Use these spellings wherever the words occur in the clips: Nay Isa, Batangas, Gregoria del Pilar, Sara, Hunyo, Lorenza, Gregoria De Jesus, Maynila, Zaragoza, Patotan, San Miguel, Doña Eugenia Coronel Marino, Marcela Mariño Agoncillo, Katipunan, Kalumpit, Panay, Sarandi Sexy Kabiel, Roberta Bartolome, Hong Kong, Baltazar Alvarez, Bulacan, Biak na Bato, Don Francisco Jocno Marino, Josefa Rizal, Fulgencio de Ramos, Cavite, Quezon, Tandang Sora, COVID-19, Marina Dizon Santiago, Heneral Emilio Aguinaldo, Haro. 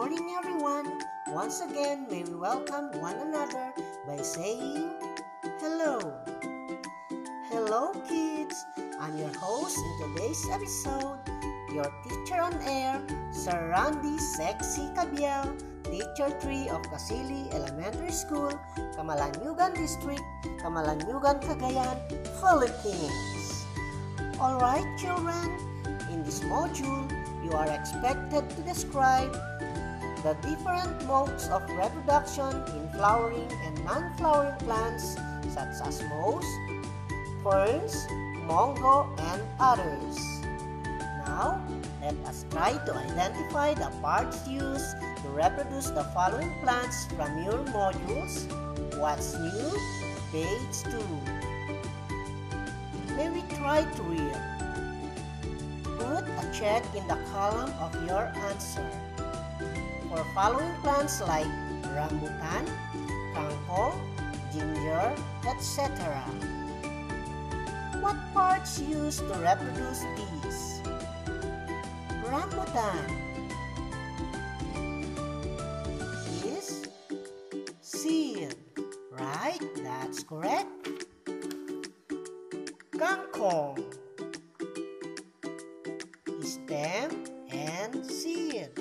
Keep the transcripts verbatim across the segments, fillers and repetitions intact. morning, everyone. Once again, may we welcome one another by saying hello. Hello, kids. I'm your host in today's episode, your teacher on air, Sarandi Sexy Kabiel, Teacher three of Casili Elementary School, Kamalanyugan District, Kamalanyugan Kagayan, Philippines. Alright, children, in this module, you are expected to describe the different modes of reproduction in flowering and non-flowering plants such as moss, ferns, mango, and others. Now, let us try to identify the parts used to reproduce the following plants from your modules. What's new? Page two. May we try to read? Put a check in the column of your answer for following plants like rambutan, kangkong, ginger, et cetera. What parts used to reproduce these? Rambutan is seed, right? That's correct. Kangkong is stem and seed.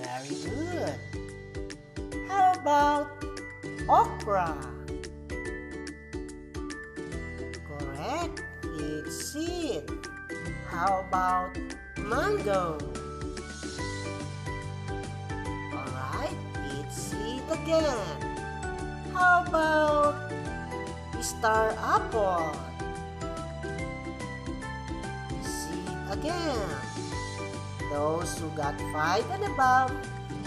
Very good. How about okra? Correct. It's seed. How about mango? Alright. It's seed again. How about star apple? Seed again. Those who got five and above,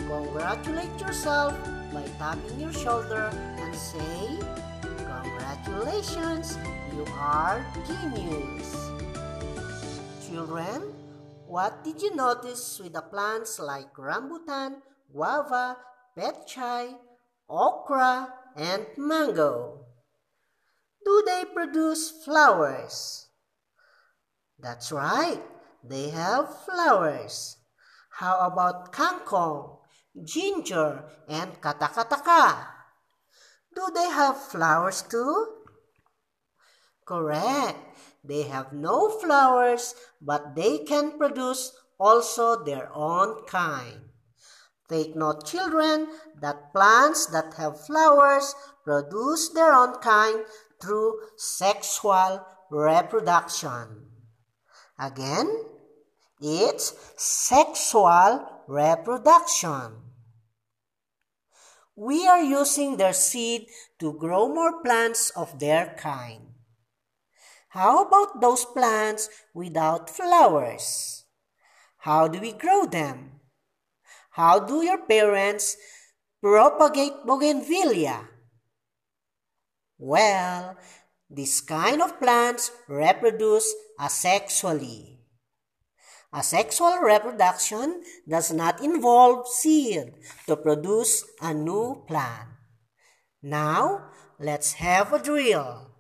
congratulate yourself by tapping your shoulder and say, congratulations, you are genius. Children, what did you notice with the plants like rambutan, guava, petchay, okra, and mango? Do they produce flowers? That's right. They have flowers. How about kangkong, ginger, and katakataka? Do they have flowers too? Correct. They have no flowers, but they can produce also their own kind. Take note, children, that plants that have flowers produce their own kind through sexual reproduction. Again, it's sexual reproduction. We are using their seed to grow more plants of their kind. How about those plants without flowers? How do we grow them? How do your parents propagate bougainvillea? Well, this kind of plants reproduce asexually. Asexual reproduction does not involve seed to produce a new plant. Now, let's have a drill.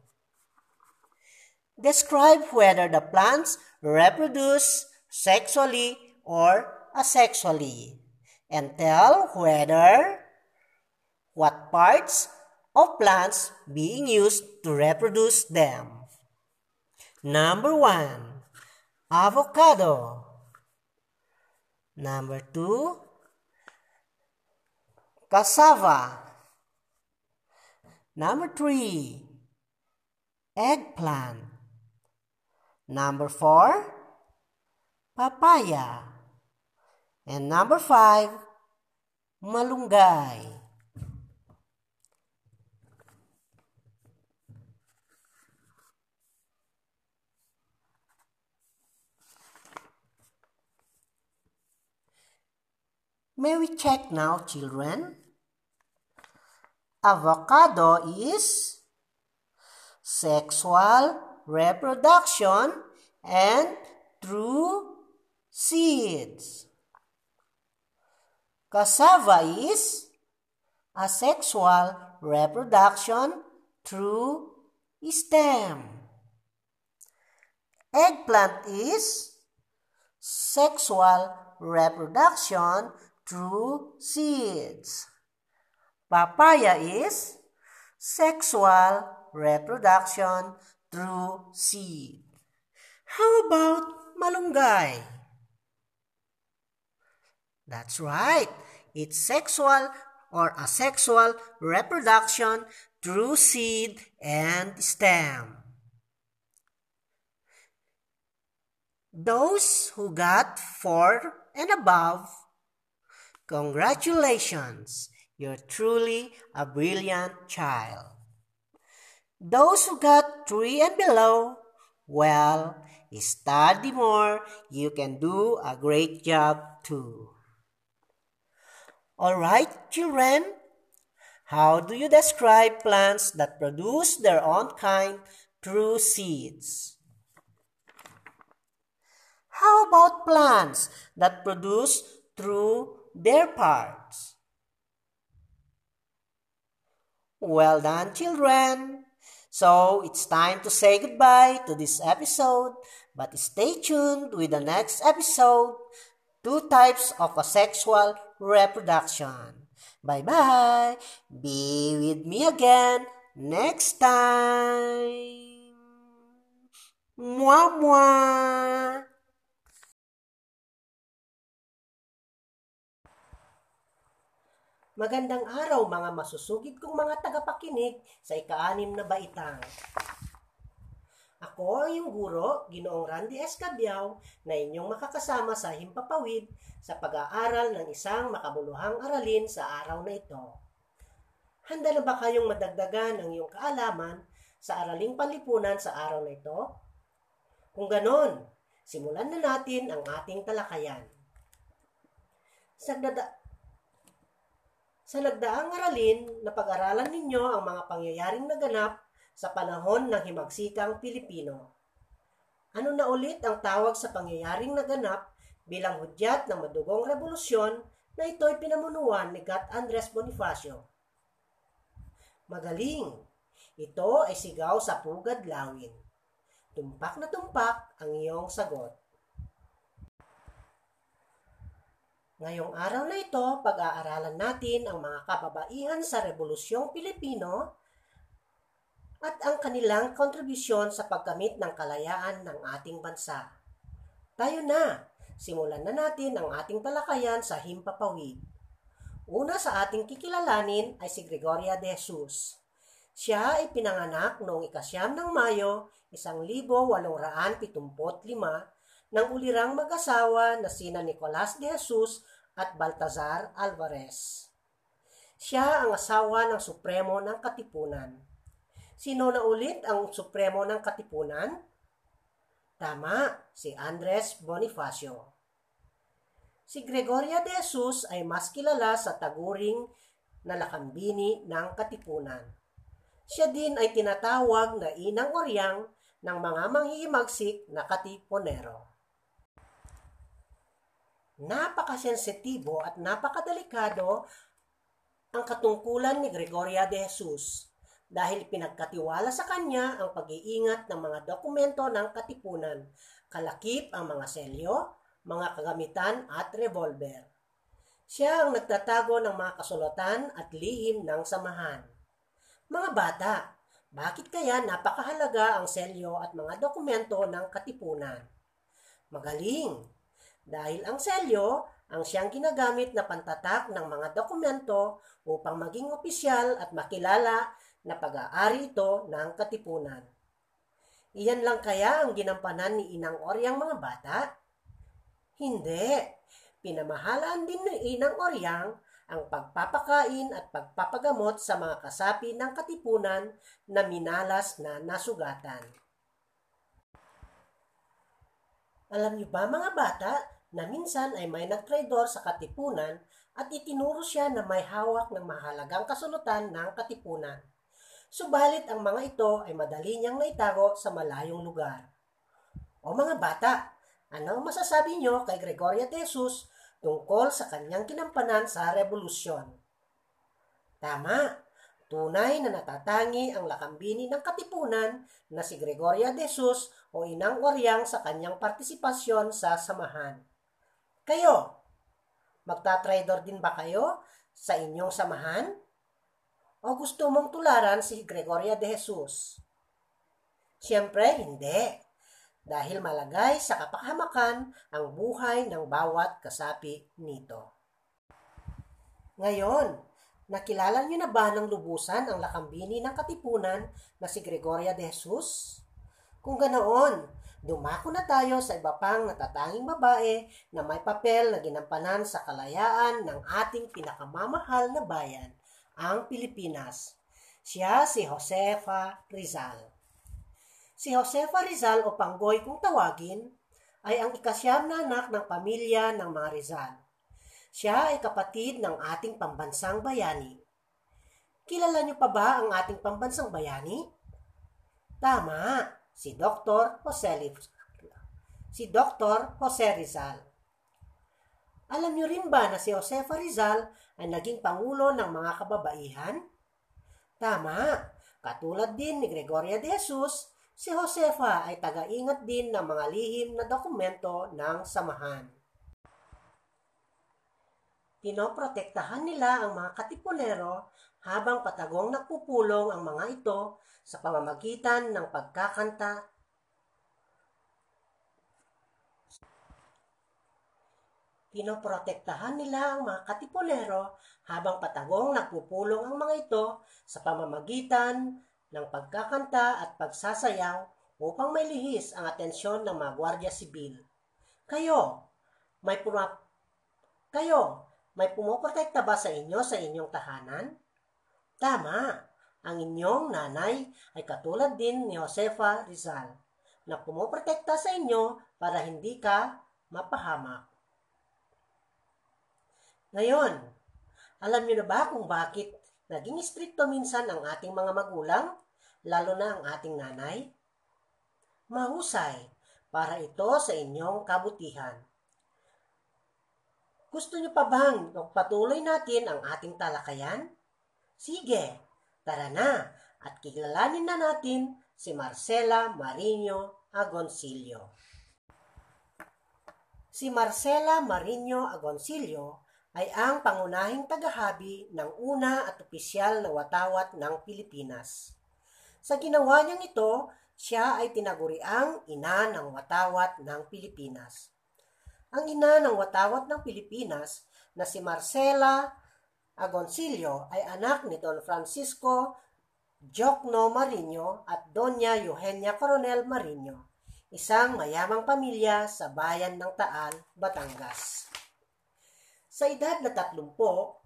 Describe whether the plants reproduce sexually or asexually, and tell whether what parts of plants being used to reproduce them. Number one, avocado. Number two, cassava. Number three, eggplant. Number four, papaya. And number five, malunggay. May we check now, children? Avocado is sexual reproduction and through seeds. Cassava is asexual reproduction through stem. Eggplant is sexual reproduction through seeds. Papaya is sexual reproduction through seed. How about malunggay? That's right. It's sexual or asexual reproduction through seed and stem. Those who got four and above, congratulations, you're truly a brilliant child. Those who got three and below, well, study more, you can do a great job too. Alright, children, how do you describe plants that produce their own kind through seeds? How about plants that produce through their parts? Well done, children! So, it's time to say goodbye to this episode, but stay tuned with the next episode, Two Types of Asexual Reproduction. Bye-bye! Be with me again next time! Mwah, mwah! Magandang araw mga masusugid kong mga tagapakinig sa ika-anim na baitang. Ako ang iyong guro, Ginoong Sarandi S. Kabiel, na inyong makakasama sa himpapawid sa pag-aaral ng isang makabuluhang aralin sa araw na ito. Handa na ba kayong madagdagan ang iyong kaalaman sa araling panlipunan sa araw na ito? Kung ganon, simulan na natin ang ating talakayan. Sa dada- Sa nagdaang aralin, napag-aralan ninyo ang mga pangyayaring naganap sa panahon ng himagsikang Pilipino. Ano na ulit ang tawag sa pangyayaring naganap bilang hudyat ng madugong revolusyon na ito'y pinamunuan ni Kat Andres Bonifacio? Magaling! Ito ay sigaw sa pugad lawin. Tumpak na tumpak ang iyong sagot. Ngayong araw na ito, pag-aaralan natin ang mga kababaihan sa Rebolusyong Pilipino at ang kanilang kontribusyon sa pagkamit ng kalayaan ng ating bansa. Tayo na! Simulan na natin ang ating talakayan sa himpapawid. Una sa ating kikilalanin ay si Gregoria De Jesus. Siya ay pinanganak noong ikasyam ng Mayo, isang libo walong raan pitong putlimang, ng ulirang mag-asawa na sina Nicolas De Jesus at Baltazar Alvarez. Siya ang asawa ng Supremo ng Katipunan. Sino na ulit ang Supremo ng Katipunan? Tama, si Andres Bonifacio. Si Gregoria De Jesus ay mas kilala sa taguring na Lakambini ng Katipunan. Siya din ay tinatawag na Inang Oryang ng mga manghihimagsik na Katipunero. Napakasensitibo at napakadelikado ang katungkulan ni Gregoria De Jesus dahil pinagkatiwala sa kanya ang pag-iingat ng mga dokumento ng Katipunan, kalakip ang mga selyo, mga kagamitan at revolver. Siya ang nagtatago ng mga kasulatan at lihim ng samahan. Mga bata, bakit kaya napakahalaga ang selyo at mga dokumento ng Katipunan? Magaling! Dahil ang selyo ang siyang ginagamit na pantatak ng mga dokumento upang maging opisyal at makilala na pag-aari ito ng Katipunan. Iyan lang kaya ang ginampanan ni Inang Oryang mga bata? Hindi. Pinamahalaan din ni Inang Oryang ang pagpapakain at pagpapagamot sa mga kasapi ng Katipunan na minalas na nasugatan. Alam niyo ba mga bata na minsan ay may nagtraidor sa Katipunan at itinuro siya na may hawak ng mahalagang kasulatan ng Katipunan. Subalit ang mga ito ay madali niyang naitago sa malayong lugar. O mga bata, anong masasabi niyo kay Gregoria De Jesus tungkol sa kanyang kinampanan sa Rebolusyon? Tama, tunay na natatangi ang Lakambini ng Katipunan na si Gregoria De Jesus o Inang Oryang sa kanyang partisipasyon sa samahan. Kayo, Magta-trader din ba kayo sa inyong samahan? O gusto mong tularan si Gregoria De Jesus? Siyempre, hindi. Dahil malagay sa kapahamakan ang buhay ng bawat kasapi nito. Ngayon, nakilala niyo na ba ng lubusan ang lakambini ng Katipunan na si Gregoria De Jesus? Kung ganoon, dumako na tayo sa iba pang natatanging babae na may papel na ginampanan sa kalayaan ng ating pinakamamahal na bayan, ang Pilipinas. Siya si Josefa Rizal. Si Josefa Rizal o Panggoy kung tawagin ay ang ikasyam na anak ng pamilya ng mga Rizal. Siya ay kapatid ng ating pambansang bayani. Kilala niyo pa ba ang ating pambansang bayani? Tama! Si Doctor Jose Si Doctor Jose Rizal. Alam niyo rin ba na si Josefa Rizal ay naging pangulo ng mga kababaihan? Tama. Katulad din ni Gregoria De Jesus, si Josefa ay tagaingat din ng mga lihim na dokumento ng samahan. Pinoprotektahan nila ang mga Katipunero habang patagong nagpupulong ang mga ito sa pamamagitan ng pagkakanta Pinoprotektahan nila ang mga Katipunero habang patagong nagpupulong ang mga ito sa pamamagitan ng pagkakanta at pagsasayaw upang may lihis ang atensyon ng mga gwardiya sibil. Kayo, may puma- Kayo, may pumoprotekta ba sa inyo sa inyong tahanan? Tama! Ang inyong nanay ay katulad din ni Josefa Rizal na pumoprotekta sa inyo para hindi ka mapahamak. Ngayon, alam niyo na ba kung bakit naging strikto minsan ang ating mga magulang, lalo na ang ating nanay? Mahusay para ito sa inyong kabutihan. Gusto niyo pa bang magpatuloy natin ang ating talakayan? Sige! Tara na at kilalanin na natin si Marcela Mariño Agoncillo. Si Marcela Mariño Agoncillo ay ang pangunahing tagahabi ng una at opisyal na watawat ng Pilipinas. Sa ginawa niyang ito, siya ay tinaguriang ina ng watawat ng Pilipinas. Ang ina ng watawat ng Pilipinas na si Marcela Agoncillo ay anak ni Don Francisco Jocno Marino at Doña Eugenia Coronel Marino, isang mayamang pamilya sa bayan ng Taal, Batangas. Sa edad na tatlumpo,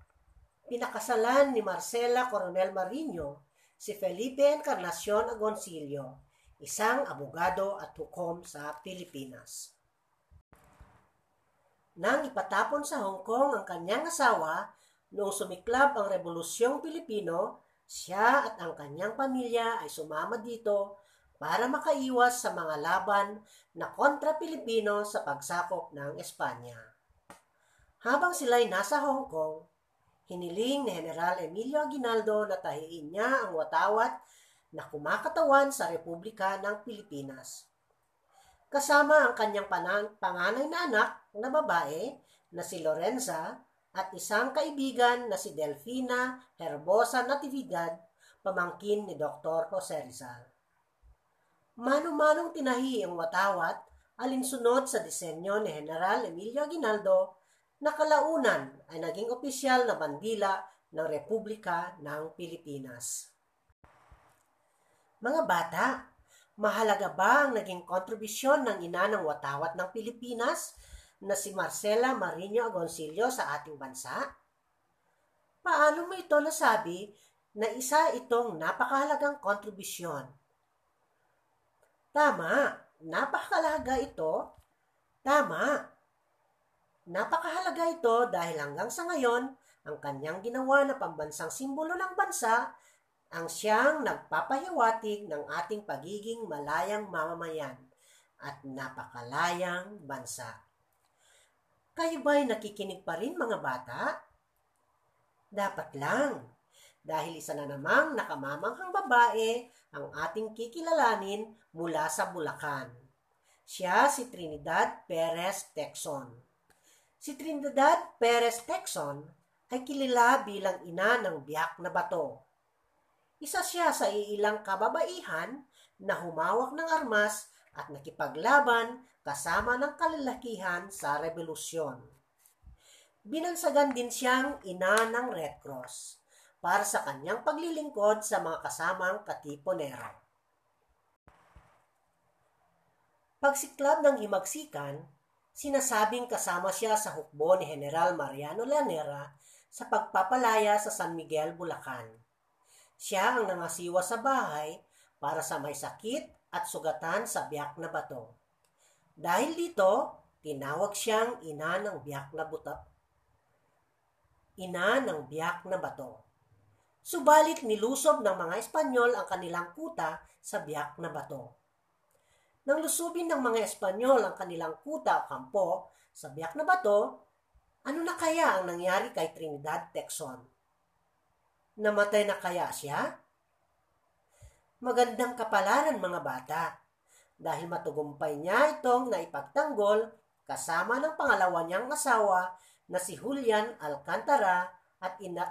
pinakasalan ni Marcela Coronel Marino si Felipe Encarnacion Agoncillo, isang abogado at hukom sa Pilipinas. Nang ipatapon sa Hong Kong ang kanyang asawa, noong sumiklab ang Rebolusyong Pilipino, siya at ang kanyang pamilya ay sumama dito para makaiwas sa mga laban na kontra-Pilipino sa pagsakop ng Espanya. Habang sila'y nasa Hong Kong, hiniling ni Heneral Emilio Aguinaldo na tahiin niya ang watawat na kumakatawan sa Republika ng Pilipinas. Kasama ang kanyang panganay na anak na babae na si Lorenza, at isang kaibigan na si Delfina Herbosa Natividad, pamangkin ni Doctor Jose Rizal. Mano-manong tinahi ang watawat alinsunod sa disenyo ni General Emilio Aguinaldo na kalaunan ay naging opisyal na bandila ng Republika ng Pilipinas. Mga bata, mahalaga ba ang naging kontribusyon ng ina ng watawat ng Pilipinas na si Marcela Mariño Agoncillo sa ating bansa? Paano mo ito nasabi na isa itong napakahalagang kontribusyon? Tama, napakahalaga ito. Tama. Napakahalaga ito dahil hanggang sa ngayon, ang kanyang ginawa na pambansang simbolo ng bansa ang siyang nagpapahiwatig ng ating pagiging malayang mamamayan at napakalayang bansa. Kayo ba'y nakikinig pa rin mga bata? Dapat lang, dahil isa na namang nakamamanghang babae ang ating kikilalanin mula sa Bulacan. Siya si Trinidad Perez Texon. Si Trinidad Perez Texon ay kilala bilang ina ng Biak na Bato. Isa siya sa iilang kababaihan na humawak ng armas at nakipaglaban kasama ng kalalakihan sa rebelusyon. Binansagan din siyang ina ng Red Cross para sa kanyang paglilingkod sa mga kasamang katipunero. Pagsiklab ng himagsikan, sinasabing kasama siya sa hukbo ni Heneral Mariano Llanera sa pagpapalaya sa San Miguel, Bulacan. Siya ang nangasiwa sa bahay para sa may sakit at sugatan sa Biak na Bato. Dahil dito, tinawag siyang ina ng Biak na Bato. Ina ng Biak na Bato. Subalit nilusob ng mga Espanyol ang kanilang kuta sa Biak na Bato. Nang lusubin ng mga Espanyol ang kanilang kuta o kampo sa Biak na Bato, ano na kaya ang nangyari kay Trinidad Texon? Namatay na kaya siya? Magandang kapalaran mga bata, dahil matugumpay niya itong naipagtanggol kasama ng pangalawa niyang asawa na si Julian Alcantara at, ina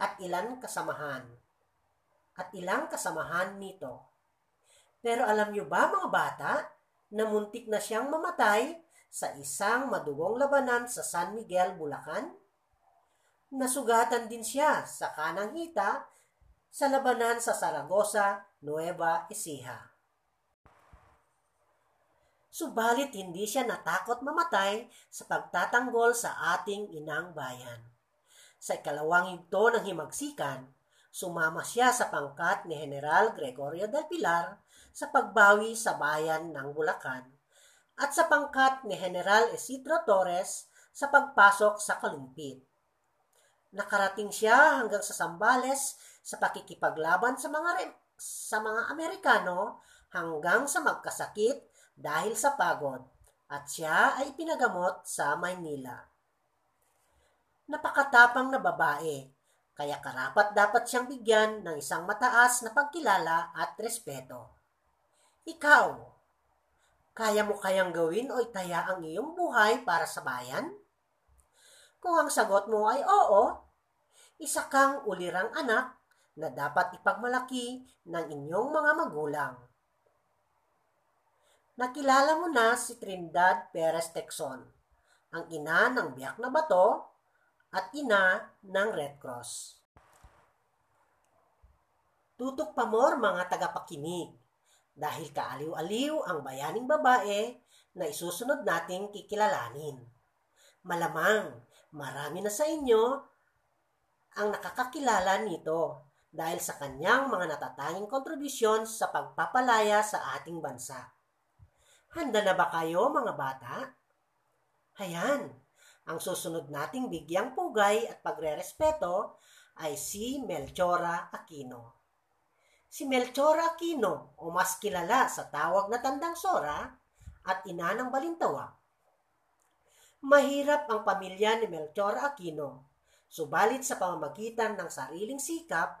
at ilang kasamahan. At ilang kasamahan nito. Pero alam niyo ba mga bata, na muntik na siyang mamatay sa isang madugong labanan sa San Miguel, Bulacan? Nasugatan din siya sa kanang hita sa labanan sa Zaragoza, Nueva Ecija. Subalit hindi siya natakot mamatay sa pagtatanggol sa ating inang bayan. Sa ikalawang yugto ng himagsikan, sumama siya sa pangkat ni General Gregoria del Pilar sa pagbawi sa bayan ng Bulacan at sa pangkat ni General Isidro Torres sa pagpasok sa Kalumpit. Nakarating siya hanggang sa Sambales sa pakikipaglaban sa mga, sa mga Amerikano hanggang sa magkasakit dahil sa pagod at siya ay pinagamot sa Maynila. Napakatapang na babae, kaya karapat dapat siyang bigyan ng isang mataas na pagkilala at respeto. Ikaw, kaya mo kayang gawin o itaya ang iyong buhay para sa bayan? Kung ang sagot mo ay oo, isa kang ulirang anak na dapat ipagmalaki ng inyong mga magulang. Nakilala mo na si Trinidad Perez Texon, ang ina ng Biak na Bato at ina ng Red Cross. Tutok pamor mga tagapakinig. Dahil kaaliw-aliw ang bayaning babae na isusunod nating kikilalanin. Malamang, marami na sa inyo ang nakakakilala nito dahil sa kanyang mga natatanging kontribusyon sa pagpapalaya sa ating bansa. Handa na ba kayo mga bata? Hayan, ang susunod nating bigyang pugay at pagrerespeto ay si Melchora Aquino. Si Melchora Aquino o mas kilala sa tawag na Tandang Sora at ina ng Balintawak. Mahirap ang pamilya ni Melchora Aquino, subalit sa pamamagitan ng sariling sikap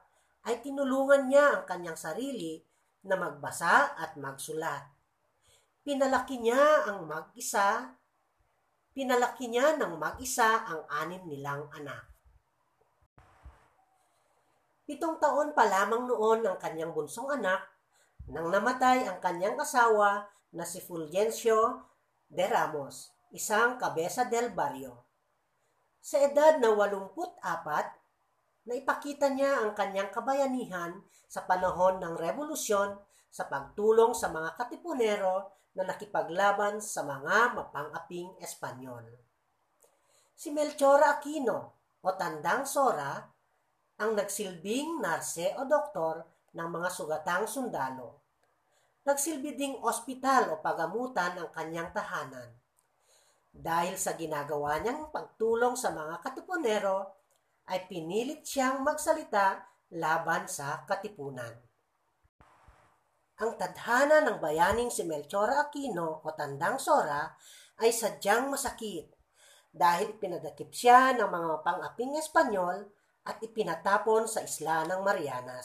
ay tinulungan niya ang kanyang sarili na magbasa at magsulat. Pinalaki niya ang mag-isa, pinalaki niya ng mag-isa ang anim nilang anak. Pitong taon pa lamang noon ang kanyang bunsong anak nang namatay ang kanyang asawa na si Fulgencio de Ramos, isang kabesa del barrio. Sa edad na walumpu't apat, naipakita niya ang kanyang kabayanihan sa panahon ng revolusyon sa pagtulong sa mga katipunero na nakipaglaban sa mga mapang-aping Espanyol. Si Melchora Aquino o Tandang Sora ang nagsilbing narse o doktor ng mga sugatang sundalo. Nagsilbi ding ospital o pagamutan ang kanyang tahanan. Dahil sa ginagawa niyang pagtulong sa mga katipunero, ay pinilit siyang magsalita laban sa katipunan. Ang tadhana ng bayaning si Melchora Aquino o Tandang Sora ay sadyang masakit dahil pinadakip siya ng mga pang-aping Espanyol at ipinatapon sa isla ng Marianas.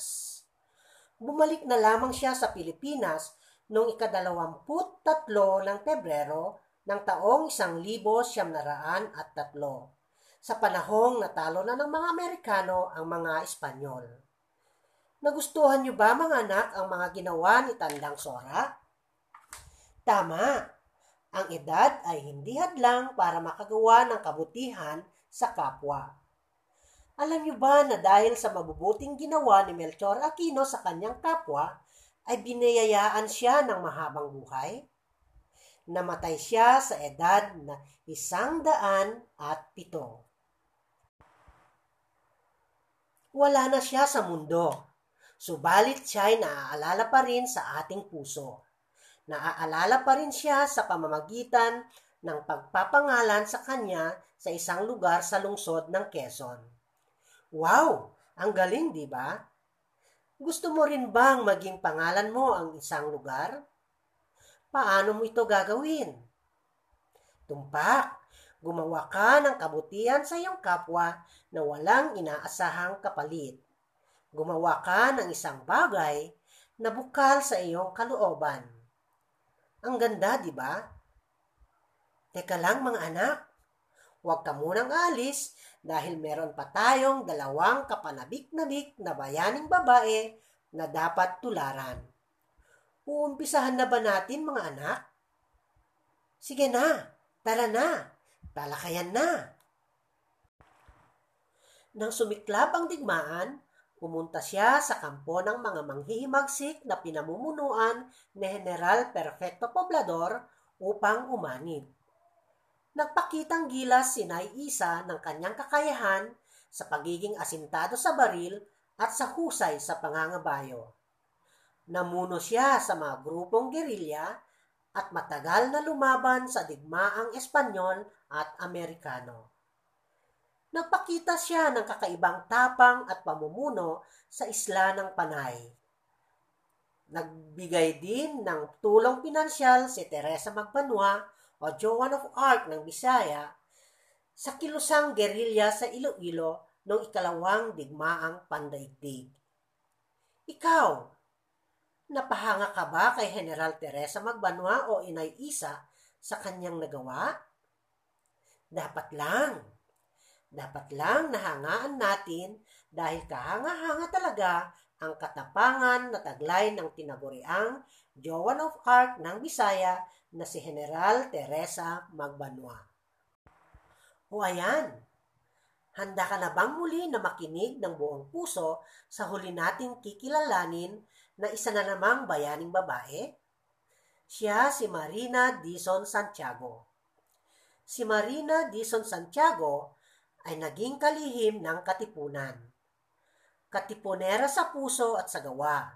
Bumalik na lamang siya sa Pilipinas noong ikadalawamput tatlo ng Pebrero ng taong isang libo siyam na raan at tatlo sa panahong natalo na ng mga Amerikano ang mga Espanyol. Nagustuhan niyo ba mga anak ang mga ginawa ni Tandang Sora? Tama, ang edad ay hindi hadlang para makagawa ng kabutihan sa kapwa. Alam niyo ba na dahil sa mabubuting ginawa ni Melchora Aquino sa kanyang kapwa, ay biniyayaan siya ng mahabang buhay? Namatay siya sa edad na isang daan at pito. Wala na siya sa mundo, subalit siya ay naaalala pa rin sa ating puso. Naaalala pa rin siya sa pamamagitan ng pagpapangalan sa kanya sa isang lugar sa lungsod ng Quezon. Wow! Ang galing, di ba? Gusto mo rin bang maging pangalan mo ang isang lugar? Paano mo ito gagawin? Tumpak, gumawa ka ng kabutihan sa iyong kapwa na walang inaasahang kapalit. Gumawa ka ng isang bagay na bukal sa iyong kalooban. Ang ganda, di ba? Teka lang mga anak, huwag ka munang alis dahil meron pa tayong dalawang kapanabik-nabik na bayaning babae na dapat tularan. Uumpisahan na ba natin mga anak? Sige na, tara na, talakayan na. Nang sumiklab ang digmaan, pumunta siya sa kampo ng mga manghihimagsik na pinamumunuan ni Heneral Perfecto Poblador upang umanib. Nagpakitang gilas si Nay Isa ng kanyang kakayahan sa pagiging asintado sa baril at sa husay sa pangangabayo. Namuno siya sa mga grupong gerilya at matagal na lumaban sa digmaang Espanyol at Amerikano. Nagpakita siya ng kakaibang tapang at pamumuno sa isla ng Panay. Nagbigay din ng tulong pinansyal si Teresa Magbanua o Joan of Arc ng Bisaya sa kilusang gerilya sa Iloilo noong ikalawang digmaang pandaigdig. Ikaw, napahanga ka ba kay General Teresa Magbanua o Inay Isa sa kanyang nagawa? Dapat lang. Dapat lang nahangaan natin dahil kahanga-hanga talaga ang katapangan na taglay ng tinaguriang Joan of Arc ng Bisaya na si General Teresa Magbanua. O ayan, handa ka na bang muli na makinig ng buong puso sa huli nating kikilalanin na isa na namang bayaning babae? Siya si Marina Dizon Santiago. Si Marina Dizon Santiago ay naging kalihim ng Katipunan. Katipunera sa puso at sa gawa.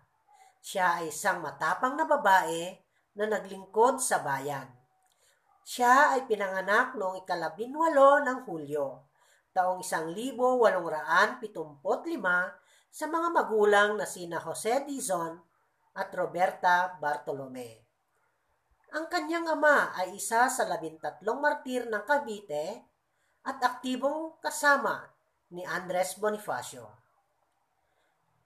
Siya ay isang matapang na babae na naglingkod sa bayan. Siya ay pinanganak noong ikalabinwalo ng Hulyo, taong isang libo walong raan pitumpu't lima, sa mga magulang na sina Jose Rizal at Roberta Bartolome. Ang kanyang ama ay isa sa labintatlong martir ng Cavite at aktibong kasama ni Andres Bonifacio.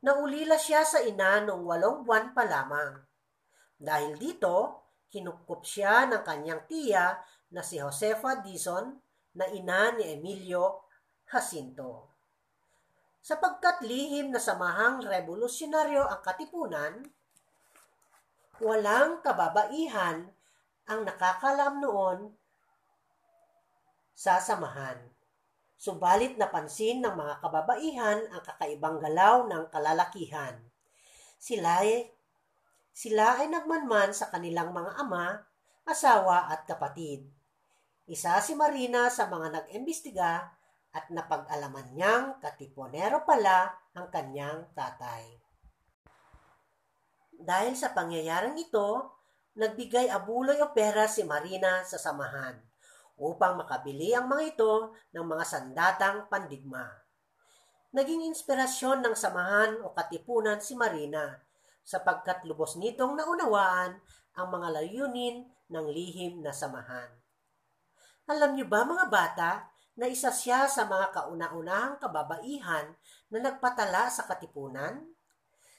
Naulila siya sa ina noong walong buwan pa lamang. Dahil dito, kinukup siya ng kanyang tiya na si Josefa Rizal na ina ni Emilio Jacinto. Sapagkat lihim na samahang revolusyonaryo ang Katipunan, walang kababaihan ang nakakalam noon sa samahan. Subalit napansin ng mga kababaihan ang kakaibang galaw ng kalalakihan. Sila ay, sila ay nagmanman sa kanilang mga ama, asawa at kapatid. Isa si Marina sa mga nag-imbestiga at napag-alaman niyang katipunero pala ang kanyang tatay. Dahil sa pangyayaring ito, nagbigay abuloy o pera si Marina sa samahan upang makabili ang mga ito ng mga sandatang pandigma. Naging inspirasyon ng samahan o Katipunan si Marina sapagkat lubos nitong naunawaan ang mga layunin ng lihim na samahan. Alam niyo ba mga bata, na isa siya sa mga kauna-unahang kababaihan na nagpatala sa Katipunan?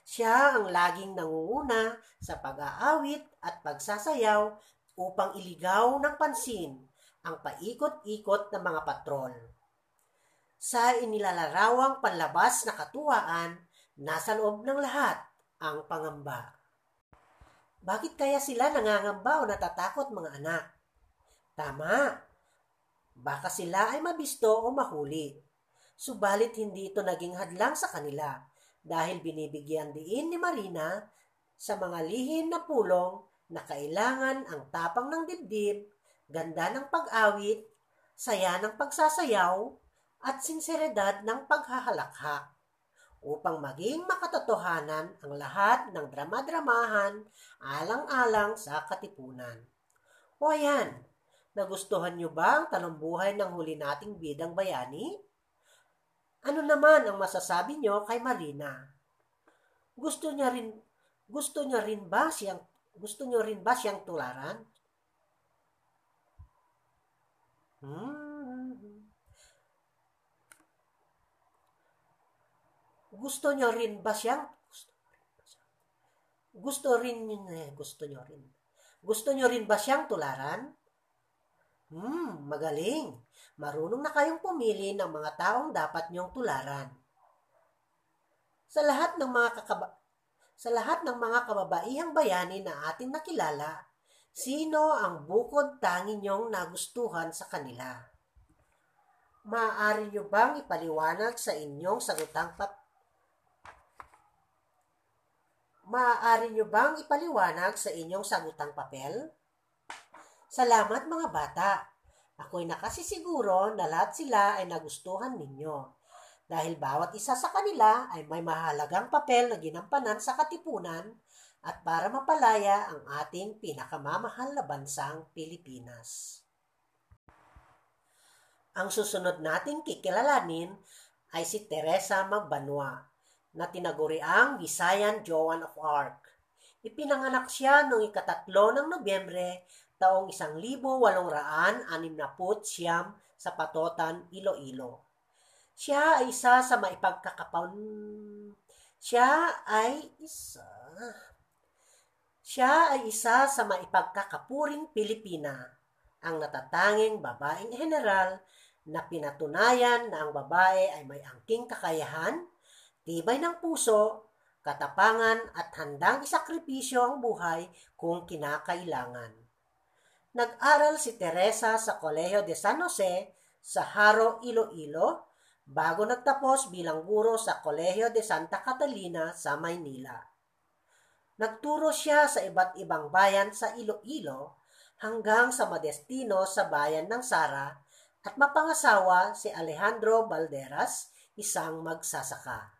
Siya ang laging nangunguna sa pag-aawit at pagsasayaw upang iligaw ng pansin ang paikot-ikot ng mga patrol. Sa inilarawang panlabas na katuwaan, nasa loob ng lahat ang pangamba. Bakit kaya sila nangangamba o natatakot, mga anak? Tama, baka sila ay mabisto o mahuli. Subalit hindi ito naging hadlang sa kanila dahil binibigyan diin ni Marina sa mga lihim na pulong na kailangan ang tapang ng dibdib, ganda ng pag-awit, saya ng pagsasayaw, at sinseridad ng paghahalakhak upang maging makatotohanan ang lahat ng drama-dramahan alang-alang sa katipunan. O ayan, nagustuhan niyo ba ang talumbuhay ng huli nating bidang bayani? Ano naman ang masasabi niyo kay Marina? Gusto niya rin gusto niya rin ba siyang gusto niyo rin ba siyang tularan? Hmm. Gusto niyo rin ba siyang Gusto rin niya gusto niyo rin. Gusto niyo rin ba siyang tularan? Hmm, magaling. Marunong na kayong pumili ng mga taong dapat niyong tularan. Sa lahat ng mga kakaba- sa lahat ng mga kababaihang bayani na ating nakilala, sino ang bukod tangi niyong nagustuhan sa kanila? Maaari niyo bang ipaliwanag sa inyong sagutang pat- Maaari niyo bang ipaliwanag sa inyong sagutang papel? Salamat mga bata. Ako'y nakasisiguro na lahat sila ay nagustuhan ninyo dahil bawat isa sa kanila ay may mahalagang papel na ginampanan sa katipunan at para mapalaya ang ating pinakamamahal na bansang Pilipinas. Ang susunod nating kikilalanin ay si Teresa Magbanua na tinaguriang Visayan Joan of Arc. Ipinanganak siya noong ikatatlo ng Nobyembre taong isang libo walong raan anim na put siyam sa Patotan, Iloilo. Siya ay isa sa maipagkakapan... Siya ay isa... Siya ay isa sa maipagkakapuring Pilipina, ang natatanging babaeng general na pinatunayan na ang babae ay may angking kakayahan, tibay ng puso, katapangan at handang isakripisyo ang buhay kung kinakailangan. Nag-aral si Teresa sa Kolehiyo de San Jose sa Haro, Iloilo bago nagtapos bilang guro sa Kolehiyo de Santa Catalina sa Maynila. Nagturo siya sa iba't ibang bayan sa Iloilo hanggang sa madestino sa bayan ng Sara at mapangasawa si Alejandro Balderas, isang magsasaka.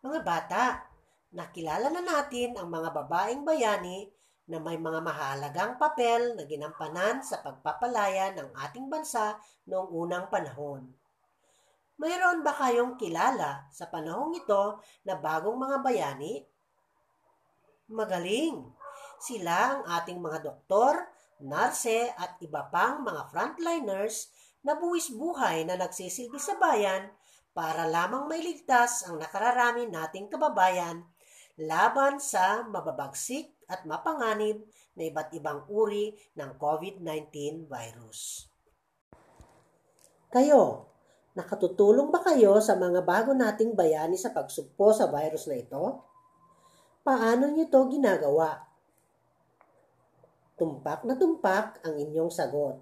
Mga bata, nakilala na natin ang mga babaeng bayani na may mga mahalagang papel na ginampanan sa pagpapalaya ng ating bansa noong unang panahon. Mayroon ba kayong kilala sa panahong ito na bagong mga bayani? Magaling! Sila ang ating mga doktor, narse at iba pang mga frontliners na buwis buhay na nagsisilbi sa bayan para lamang mailigtas ang nakararami nating kababayan laban sa mababagsik at mapanganib na iba't ibang uri ng COVID nineteen virus. Kayo, nakatutulong ba kayo sa mga bago nating bayani sa pagsugpo sa virus na ito? Paano niyo ito ginagawa? Tumpak na tumpak ang inyong sagot.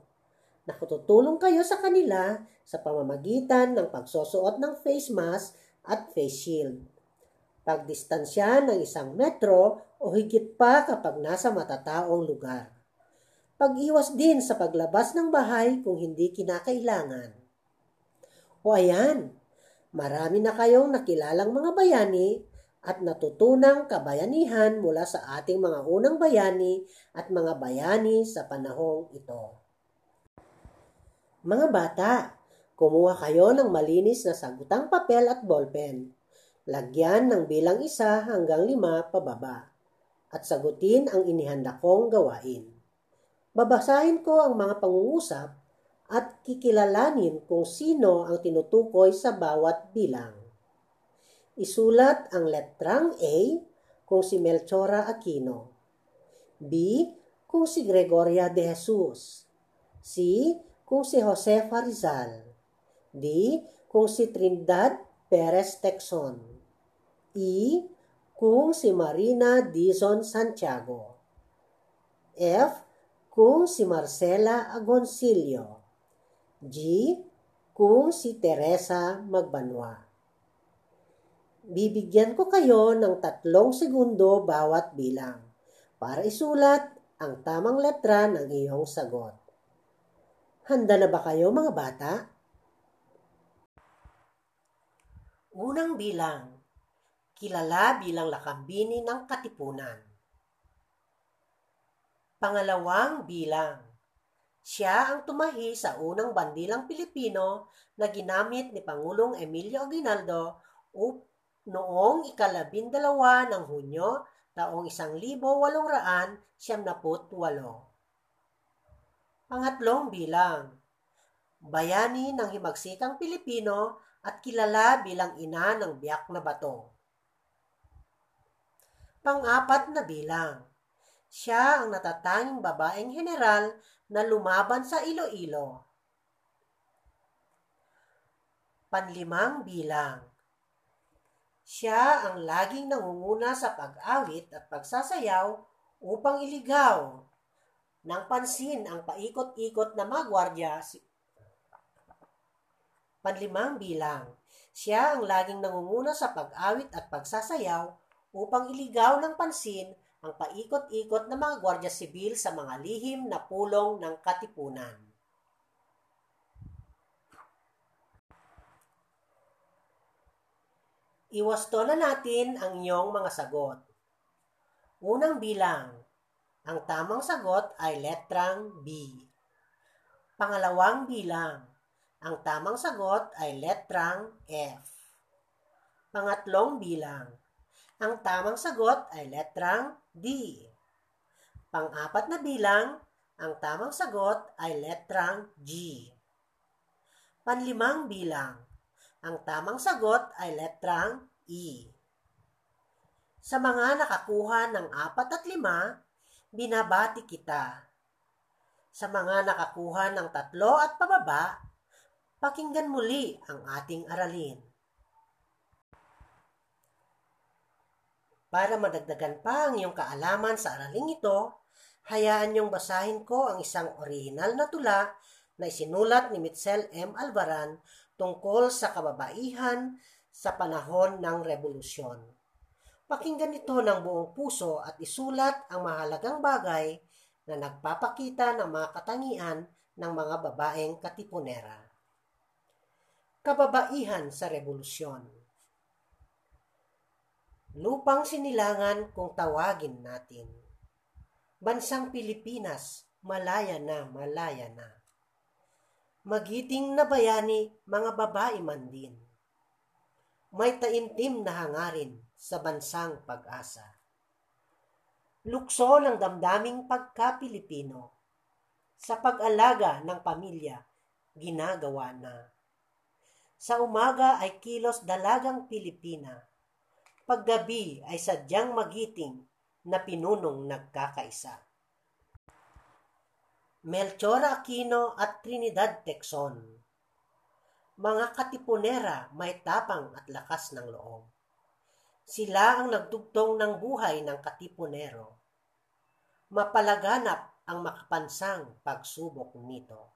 Nakatutulong kayo sa kanila sa pamamagitan ng pagsusuot ng face mask at face shield. Pagdistansya ng isang metro o higit pa kapag nasa matataong lugar. Pag-iwas din sa paglabas ng bahay kung hindi kinakailangan. O ayan, marami na kayong nakilalang mga bayani at natutunang kabayanihan mula sa ating mga unang bayani at mga bayani sa panahong ito. Mga bata, kumuha kayo ng malinis na sagutang papel at ballpen. Lagyan ng bilang isa hanggang lima pababa. At sagutin ang inihanda kong gawain. Babasahin ko ang mga pangungusap at kikilalanin kung sino ang tinutukoy sa bawat bilang. Isulat ang letrang A kung si Melchora Aquino, B. Kung si Gregoria De Jesus. C. Kung si Josefa Rizal. D. Kung si Trinidad Perez Texon. E. Kung si Marina Dizon Santiago. F. Kung si Marcela Agoncillo. G. Kung si Teresa Magbanua. Bibigyan ko kayo ng tatlong segundo bawat bilang para isulat ang tamang letra ng iyong sagot. Handa na ba kayo, mga bata? Unang bilang. Kilala bilang Lakambini ng Katipunan. Pangalawang bilang. Siya ang tumahi sa unang bandilang Pilipino na ginamit ni Pangulong Emilio Aguinaldo noong ikalabindalawa ng Hunyo taong isang libo walong raan siyam naput walo. Pangatlong bilang. Bayani ng himagsikang Pilipino at kilala bilang ina ng Biak na Bato. Pang-apat na bilang. Siya ang natatanging babaeng heneral na lumaban sa Iloilo. Panlimang bilang. Siya ang laging nangunguna sa pag-awit at pagsasayaw upang iligaw nang pansin ang paikot-ikot na magwardiya. Panlimang bilang. Siya ang laging nangunguna sa pag-awit at pagsasayaw upang iligaw ng pansin ang paikot-ikot ng mga gwardiya sibil sa mga lihim na pulong ng Katipunan. Iwasto na natin ang iyong mga sagot. Unang bilang. Ang tamang sagot ay letrang B. Pangalawang bilang. Ang tamang sagot ay letrang F. Pangatlong bilang. Ang tamang sagot ay letrang D. Pang-apat na bilang, ang tamang sagot ay letrang G. Panlimang bilang, ang tamang sagot ay letrang E. Sa mga nakakuha ng apat at lima, binabati kita. Sa mga nakakuha ng tatlo at pababa, pakinggan muli ang ating aralin. Para madagdagan pa ang iyong kaalaman sa araling ito, hayaan niyong basahin ko ang isang orihinal na tula na isinulat ni Mitzel M. Alvaran tungkol sa kababaihan sa panahon ng Rebolusyon. Pakinggan ito ng buong puso at isulat ang mahalagang bagay na nagpapakita ng mga katangian ng mga babaeng katipunera. Kababaihan sa Rebolusyon. Lupang sinilangan kung tawagin natin. Bansang Pilipinas, malaya na, malaya na. Magiting na bayani, mga babae man din. May taintim na hangarin sa bansang pag-asa. Lukso ng damdaming pagka-Pilipino. Sa pag-alaga ng pamilya, ginagawa na. Sa umaga ay kilos dalagang Pilipina. Paggabi ay sadyang magiting na pinunong nagkakaisa. Melchora Aquino at Trinidad Texon. Mga katipunera may tapang at lakas ng loob. Sila ang nagdugtong ng buhay ng katipunero. Mapalaganap ang makapansang pagsubok nito.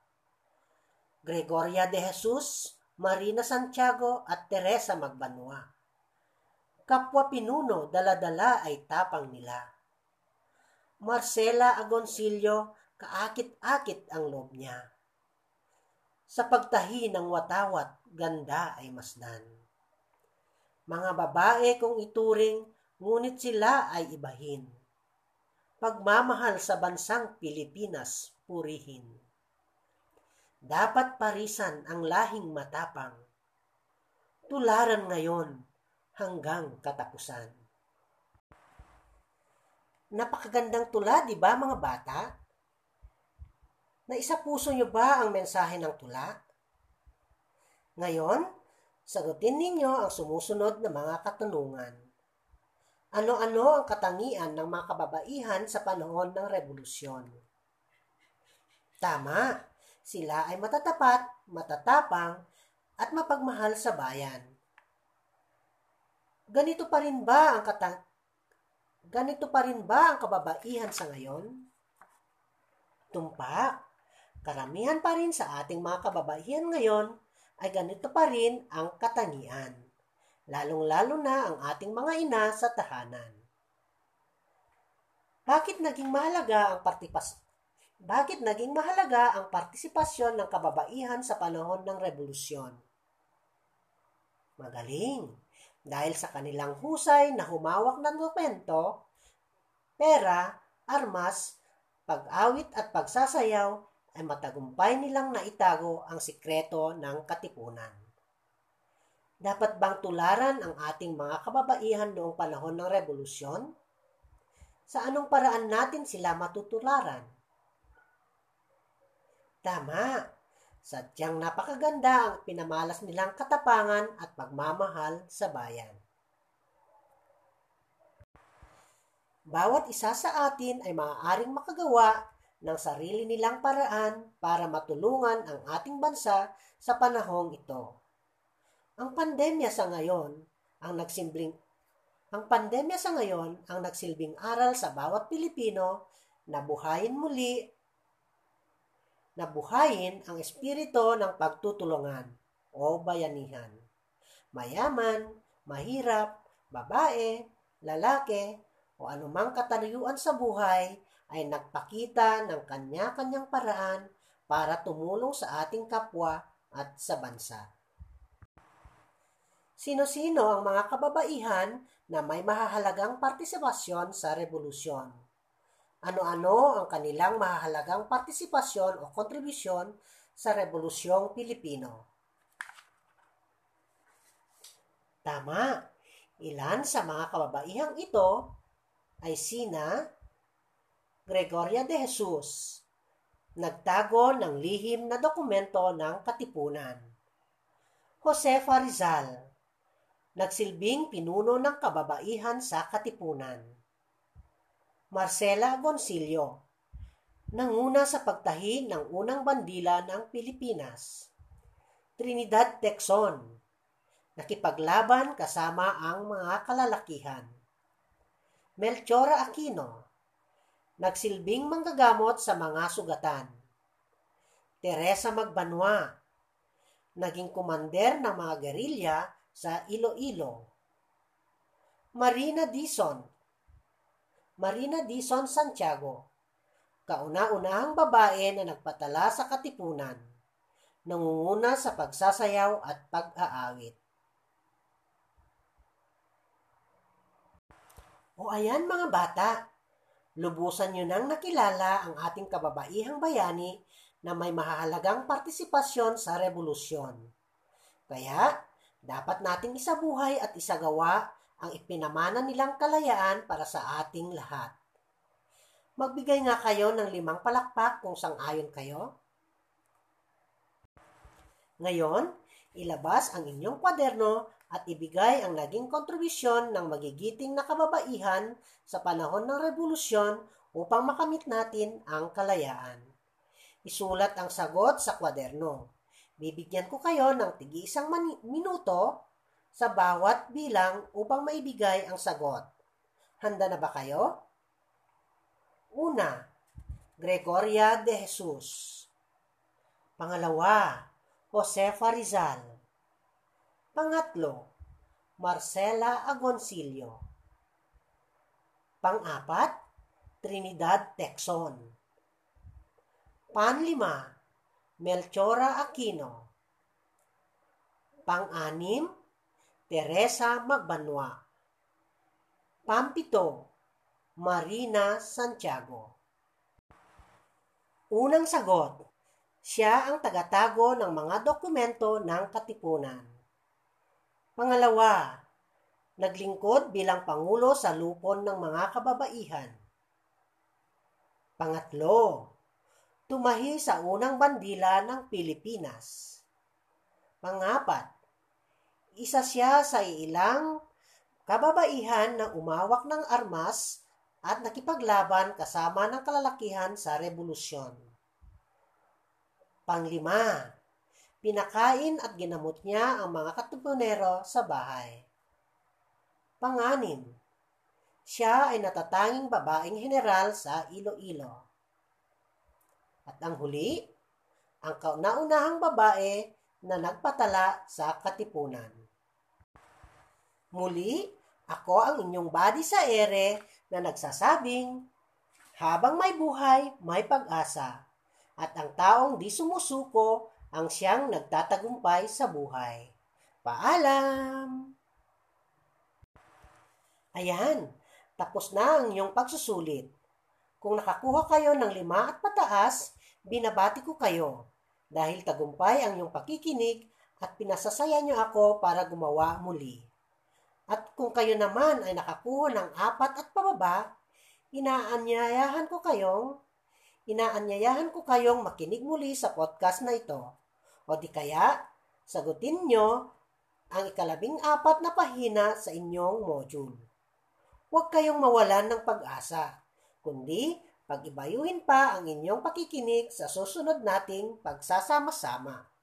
Gregoria De Jesus, Marina Santiago at Teresa Magbanua. Kapwa pinuno, dala-dala ay tapang nila. Marcela Agoncillo, kaakit-akit ang loob niya. Sa pagtahi ng watawat, ganda ay masdan. Mga babae kung ituring, ngunit sila ay ibahin. Pagmamahal sa bansang Pilipinas, purihin. Dapat parisan ang lahing matapang. Tularan ngayon, hanggang katapusan. Napakagandang tula, di ba mga bata? Naisapuso niyo ba ang mensahe ng tula? Ngayon, sagutin ninyo ang sumusunod na mga katanungan. Ano-ano ang katangian ng mga kababaihan sa panahon ng rebolusyon? Tama, sila ay matatapat, matatapang, at mapagmahal sa bayan. Ganito pa rin ba ang kata- Ganito pa rin ba ang kababaihan sa ngayon? Tumpa, karamihan pa rin sa ating mga kababaihan ngayon ay ganito pa rin ang katangian. Lalong-lalo na ang ating mga ina sa tahanan. Bakit naging mahalaga ang partipas- Bakit naging mahalaga ang partisipasyon ng kababaihan sa panahon ng rebolusyon? Magaling! Dahil sa kanilang husay na humawak ng dokumento, pera, armas, pag-awit at pagsasayaw ay matagumpay nilang naitago ang sikreto ng katipunan. Dapat bang tularan ang ating mga kababaihan noong panahon ng rebolusyon? Sa anong paraan natin sila matutularan? Tama, sadyang napakaganda ang pinamalas nilang katapangan at pagmamahal sa bayan. Bawat isa sa atin ay maaaring makagawa ng sarili nilang paraan para matulungan ang ating bansa sa panahong ito. Ang pandemya sa ngayon ang nagsimbling ang pandemya sa ngayon ang nagsilbing aral sa bawat Pilipino na buhayin muli na buhayin ang espiritu ng pagtutulungan o bayanihan. Mayaman, mahirap, babae, lalaki o anumang katayuan sa buhay ay nagpakita ng kanya-kanyang paraan para tumulong sa ating kapwa at sa bansa. Sino-sino ang mga kababaihan na may mahahalagang partisipasyon sa rebolusyon? Ano-ano ang kanilang mahahalagang partisipasyon o kontribusyon sa Rebolusyong Pilipino? Tama, ilan sa mga kababaihang ito ay sina Gregoria De Jesus, nagtago ng lihim na dokumento ng katipunan. Josefa Rizal, nagsilbing pinuno ng kababaihan sa katipunan. Marcela Agoncillo, nanguna sa pagtahi ng unang bandila ng Pilipinas. Trinidad Texon, nakipaglaban kasama ang mga kalalakihan. Melchora Aquino, nagsilbing manggagamot sa mga sugatan. Teresa Magbanua, naging kumander ng mga gerilya sa Iloilo. Marina Dizon Marina Dizon Santiago, kauna-unahang babae na nagpatala sa katipunan, nangunguna sa pagsasayaw at pag-aawit. O ayan mga bata, lubusan nyo nang nakilala ang ating kababaihang bayani na may mahalagang partisipasyon sa rebolusyon. Kaya, dapat nating isabuhay at isagawa ang ipinamana nilang kalayaan para sa ating lahat. Magbigay nga kayo ng limang palakpak kung sang-ayon kayo. Ngayon, ilabas ang inyong kwaderno at ibigay ang naging kontribusyon ng magigiting na kababaihan sa panahon ng rebolusyon upang makamit natin ang kalayaan. Isulat ang sagot sa kwaderno. Bibigyan ko kayo ng tig-isang mani- minuto sa bawat bilang upang maibigay ang sagot. Handa na ba kayo? Una, Gregoria De Jesus. Pangalawa, Josefa Rizal. Pangatlo, Marcela Agoncillo. Pang-apat, Trinidad Texon. Panlima, Melchora Aquino. Pang-anim, Teresa Magbanua. Pampito, Marina Santiago. Unang sagot, siya ang tagatago ng mga dokumento ng katipunan. Pangalawa, naglingkod bilang pangulo sa lupon ng mga kababaihan. Pangatlo, tumahi sa unang bandila ng Pilipinas. Pangapat, isa siya sa ilang kababaihan na umawak ng armas at nakipaglaban kasama ng kalalakihan sa rebolusyon. Panglima, pinakain at ginamot niya ang mga katipunero sa bahay. Panganim, siya ay natatanging babaeng heneral sa Iloilo. At ang huli, ang kauna-unahang babae na nagpatala sa Katipunan. Muli, ako ang inyong buddy sa ere na nagsasabing, habang may buhay, may pag-asa, at ang taong di sumusuko ang siyang nagtatagumpay sa buhay. Paalam! Ayan, tapos na ang inyong pagsusulit. Kung nakakuha kayo ng lima at pataas, binabati ko kayo dahil tagumpay ang inyong pakikinig at pinasasaya niyo ako para gumawa muli. At kung kayo naman ay nakakuha ng apat at pababa, inaanyayahan ko kayong inaanyayahan ko kayong makinig muli sa podcast na ito. O di kaya, sagutin niyo ang ikalabing apat na pahina sa inyong module. Huwag kayong mawalan ng pag-asa, kundi pag-ibayuhin pa ang inyong pakikinig sa susunod nating pagsasama-sama.